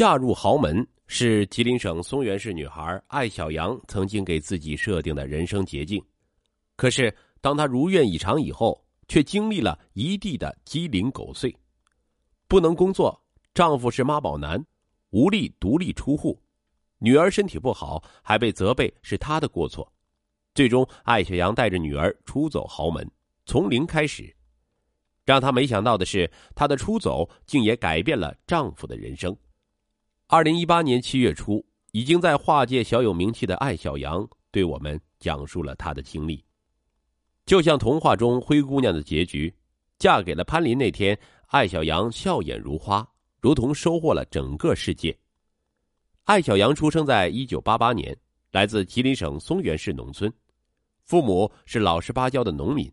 嫁入豪门是吉林省松原市女孩艾小阳曾经给自己设定的人生捷径。可是当她如愿以偿以后，却经历了一地的鸡零狗碎，不能工作，丈夫是妈宝男，无力独立出户，女儿身体不好，还被责备是她的过错。最终艾小阳带着女儿出走豪门，从零开始。让她没想到的是，她的出走竟也改变了丈夫的人生。2018年7月初，已经在画界小有名气的艾小阳对我们讲述了她的经历。就像童话中灰姑娘的结局，嫁给了潘林那天，艾小阳笑眼如花，如同收获了整个世界。艾小阳出生在1988年，来自吉林省松原市农村，父母是老实巴交的农民，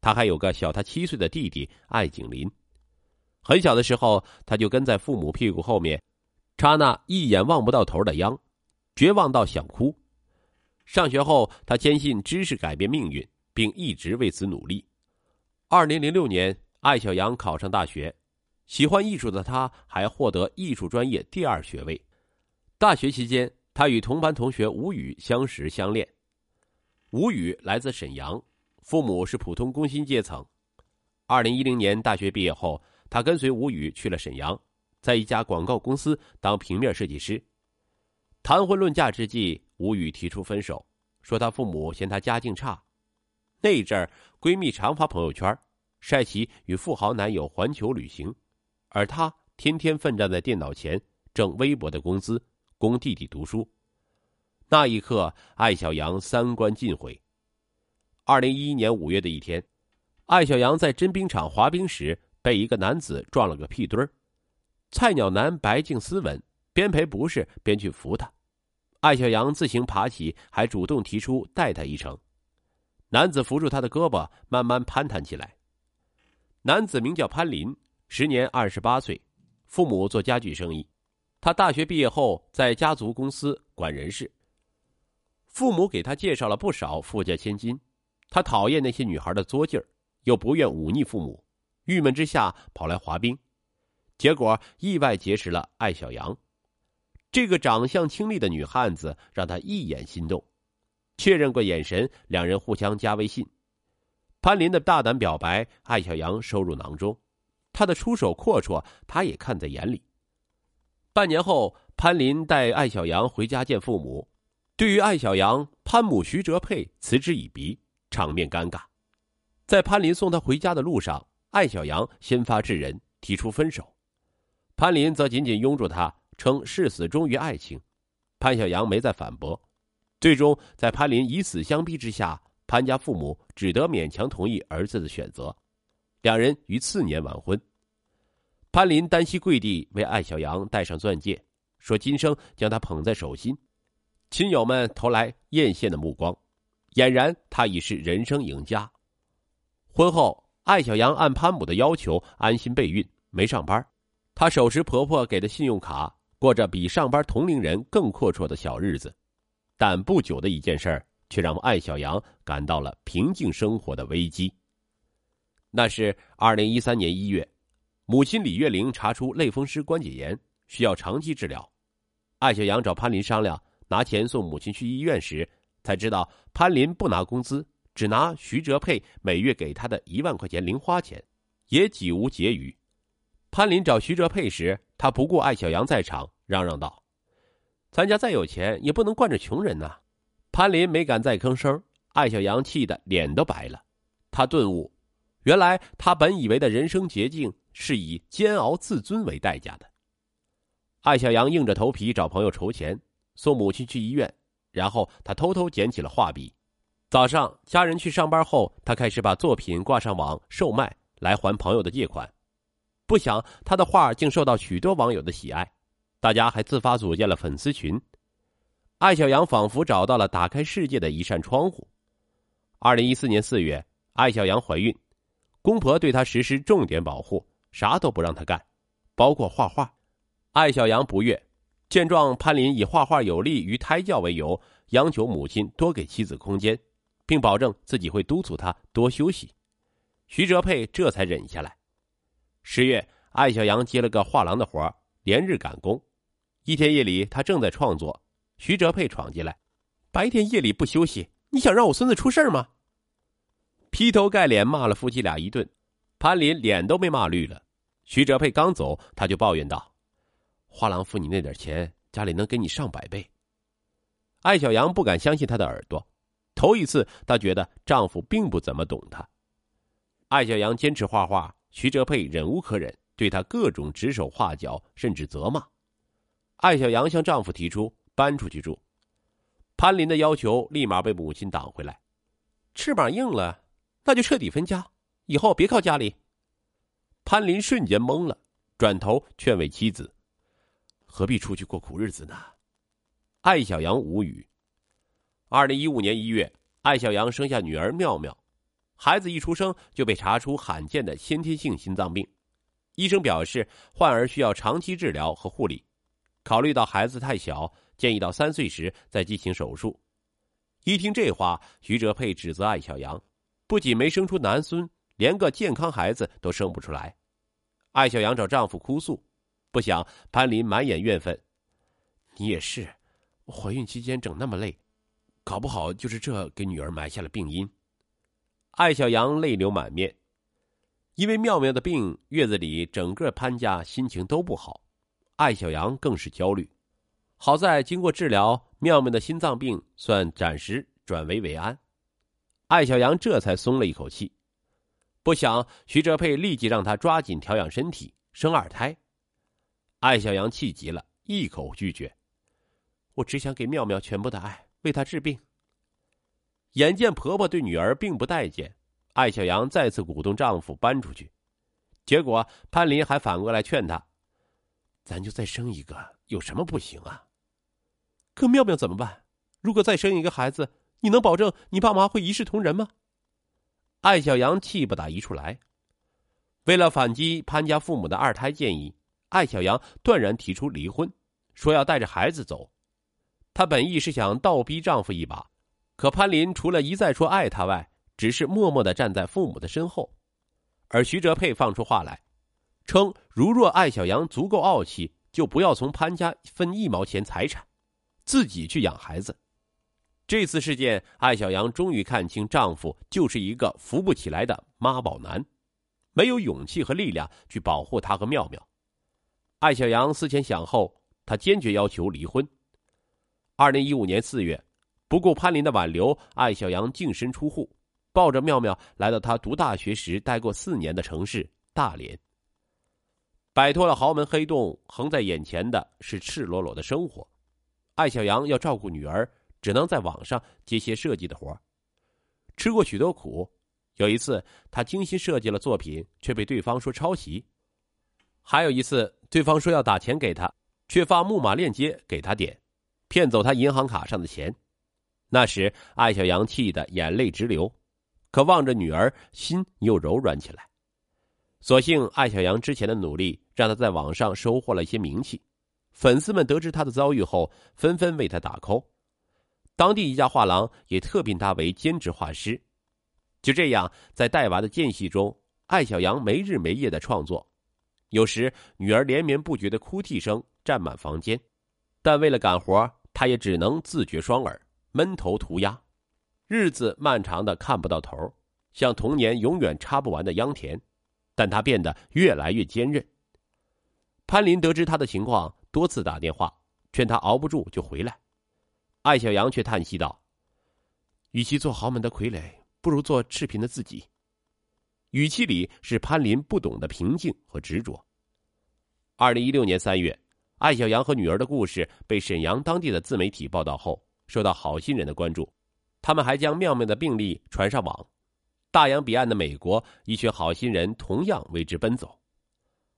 她还有个小她7岁的弟弟艾景林。很小的时候，她就跟在父母屁股后面，插那一眼望不到头的秧，绝望到想哭。上学后，她坚信知识改变命运，并一直为此努力。2006年，艾小阳考上大学，喜欢艺术的她还获得艺术专业第2学位。大学期间，她与同班同学吴宇相识相恋。吴宇来自沈阳，父母是普通工薪阶层。2010年大学毕业后，她跟随吴宇去了沈阳，在一家广告公司当平面设计师。谈婚论嫁之际，吴宇提出分手，说她父母嫌她家境差。那一阵儿，闺蜜常发朋友圈，晒其与富豪男友环球旅行，而她天天奋战在电脑前，挣微薄的工资，供弟弟读书。那一刻，艾小阳三观尽毁。2011年5月的一天，艾小阳在真冰场滑冰时，被一个男子撞了个屁墩儿。菜鸟男白净斯文，边赔不是边去扶他。艾小阳自行爬起，还主动提出带他一程。男子扶住他的胳膊，慢慢攀谈起来。男子名叫潘林，时年28岁，父母做家具生意。他大学毕业后在家族公司管人事。父母给他介绍了不少富家千金，他讨厌那些女孩的作劲儿，又不愿忤逆父母，郁闷之下跑来滑冰，结果意外结识了艾小阳。这个长相清丽的女汉子让他一眼心动。确认过眼神，两人互相加微信。潘林的大胆表白，艾小阳收入囊中，他的出手阔绰，他也看在眼里。半年后，潘林带艾小阳回家见父母，对于艾小阳，潘母徐哲佩嗤之以鼻，场面尴尬。在潘林送他回家的路上，艾小阳先发制人，提出分手。潘林则紧紧拥住他，称誓死忠于爱情。潘小阳没再反驳。最终，在潘林以死相逼之下，潘家父母只得勉强同意儿子的选择，两人于次年完婚。潘林单膝跪地为艾小阳戴上钻戒，说今生将她捧在手心。亲友们投来艳羡的目光，俨然她已是人生赢家。婚后，艾小阳按潘母的要求安心备孕，没上班。她手持婆婆给的信用卡，过着比上班同龄人更阔绰的小日子。但不久的一件事儿，却让艾小阳感到了平静生活的危机。那是2013年1月，母亲李月玲查出类风湿关节炎，需要长期治疗。艾小阳找潘林商量，拿钱送母亲去医院时，才知道潘林不拿工资，只拿徐哲佩每月给他的1万块钱零花钱，也几无结余。潘林找徐哲佩时，他不顾艾小阳在场，嚷道：“咱家再有钱也不能惯着穷人呐！”潘林没敢再吭声，艾小阳气得脸都白了。他顿悟，原来他本以为的人生捷径是以煎熬自尊为代价的。艾小阳硬着头皮找朋友筹钱，送母亲去医院，然后他偷偷捡起了画笔。早上家人去上班后，他开始把作品挂上网售卖，来还朋友的借款。不想他的画竟受到许多网友的喜爱。大家还自发组建了粉丝群，艾小阳仿佛找到了打开世界的一扇窗户。2014年4月，艾小阳怀孕，公婆对她实施重点保护，啥都不让她干，包括画画。艾小阳不悦，见状潘林以画画有利于胎教为由，央求母亲多给妻子空间，并保证自己会督促她多休息。徐哲佩这才忍下来。10月，艾小阳接了个画廊的活，连日赶工。一天夜里他正在创作，徐哲佩闯进来，白天夜里不休息，你想让我孙子出事吗？劈头盖脸骂了夫妻俩一顿，潘林脸都被骂绿了。徐哲佩刚走，他就抱怨道，花郎付你那点钱，家里能给你上百倍。艾小阳不敢相信他的耳朵，头一次他觉得丈夫并不怎么懂他。艾小阳坚持画画，徐哲佩忍无可忍，对他各种指手画脚，甚至责骂。艾小阳向丈夫提出搬出去住，潘林的要求立马被母亲挡回来，翅膀硬了，那就彻底分家，以后别靠家里。潘林瞬间懵了，转头劝慰妻子，何必出去过苦日子呢？艾小阳无语。2015年1月，艾小阳生下女儿妙妙，孩子一出生就被查出罕见的先天性心脏病，医生表示患儿需要长期治疗和护理，考虑到孩子太小，建议到3岁时再进行手术。一听这话，徐哲佩指责艾小阳，不仅没生出男孙，连个健康孩子都生不出来。艾小阳找丈夫哭诉，不想潘林满眼怨愤，你也是，怀孕期间整那么累，搞不好就是这给女儿埋下了病因。艾小阳泪流满面，因为妙妙的病，月子里整个潘家心情都不好，艾小阳更是焦虑。好在经过治疗，妙妙的心脏病算暂时转危为安，艾小阳这才松了一口气。不想徐哲佩立即让他抓紧调养身体，生2胎。艾小阳气急了，一口拒绝，我只想给妙妙全部的爱，为她治病。眼见婆婆对女儿并不待见，艾小阳再次鼓动丈夫搬出去，结果潘林还反过来劝他，咱就再生一个，有什么不行啊？可妙妙怎么办？如果再生一个孩子，你能保证你爸妈会一视同仁吗？艾小阳气不打一处来。为了反击潘家父母的2胎建议，艾小阳断然提出离婚，说要带着孩子走。她本意是想倒逼丈夫一把，可潘林除了一再说爱她外，只是默默地站在父母的身后。而徐哲佩放出话来，称如若艾小阳足够傲气，就不要从潘家分1毛钱财产，自己去养孩子。这次事件，艾小阳终于看清丈夫就是一个扶不起来的妈宝男，没有勇气和力量去保护她和妙妙。艾小阳思前想后，她坚决要求离婚。2015年4月，不顾潘林的挽留，艾小阳净身出户，抱着妙妙来到她读大学时待过4年的城市大连。摆脱了豪门黑洞，横在眼前的是赤裸裸的生活。艾小阳要照顾女儿，只能在网上接些设计的活，吃过许多苦。有一次他精心设计了作品，却被对方说抄袭。还有一次对方说要打钱给他，却发木马链接给他点，骗走他银行卡上的钱。那时艾小阳气得眼泪直流，可望着女儿，心又柔软起来。所幸艾小阳之前的努力让他在网上收获了一些名气，粉丝们得知他的遭遇后，纷纷为他打 call。当地一家画廊也特聘他为兼职画师。就这样，在带娃的间隙中，艾小阳没日没夜的创作，有时女儿连绵不绝的哭泣声占满房间，但为了赶活，他也只能自觉双耳，闷头涂鸦。日子漫长的看不到头，像童年永远插不完的秧田，但他变得越来越坚韧。潘林得知他的情况，多次打电话劝他熬不住就回来。艾小阳却叹息道，与其做豪门的傀儡，不如做赤贫的自己。语气里是潘林不懂的平静和执着。2016年3月，艾小阳和女儿的故事被沈阳当地的自媒体报道后，受到好心人的关注，他们还将妙妙的病例传上网。大洋彼岸的美国，一群好心人同样为之奔走。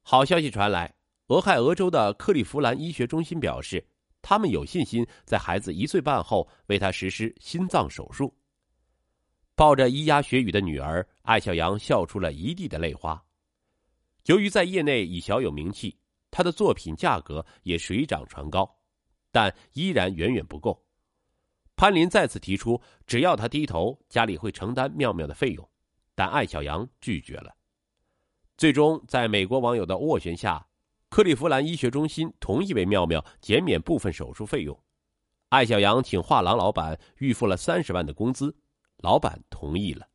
好消息传来，俄亥俄州的克利夫兰医学中心表示，他们有信心在孩子1岁半后为他实施心脏手术。抱着咿呀学语的女儿，艾小阳笑出了一地的泪花。由于在业内已小有名气，他的作品价格也水涨船高，但依然远远不够。潘林再次提出，只要他低头，家里会承担妙妙的费用，但艾小阳拒绝了。最终在美国网友的斡旋下，克利夫兰医学中心同意为妙妙减免部分手术费用。艾小阳请画廊老板预付了30万的工资，老板同意了。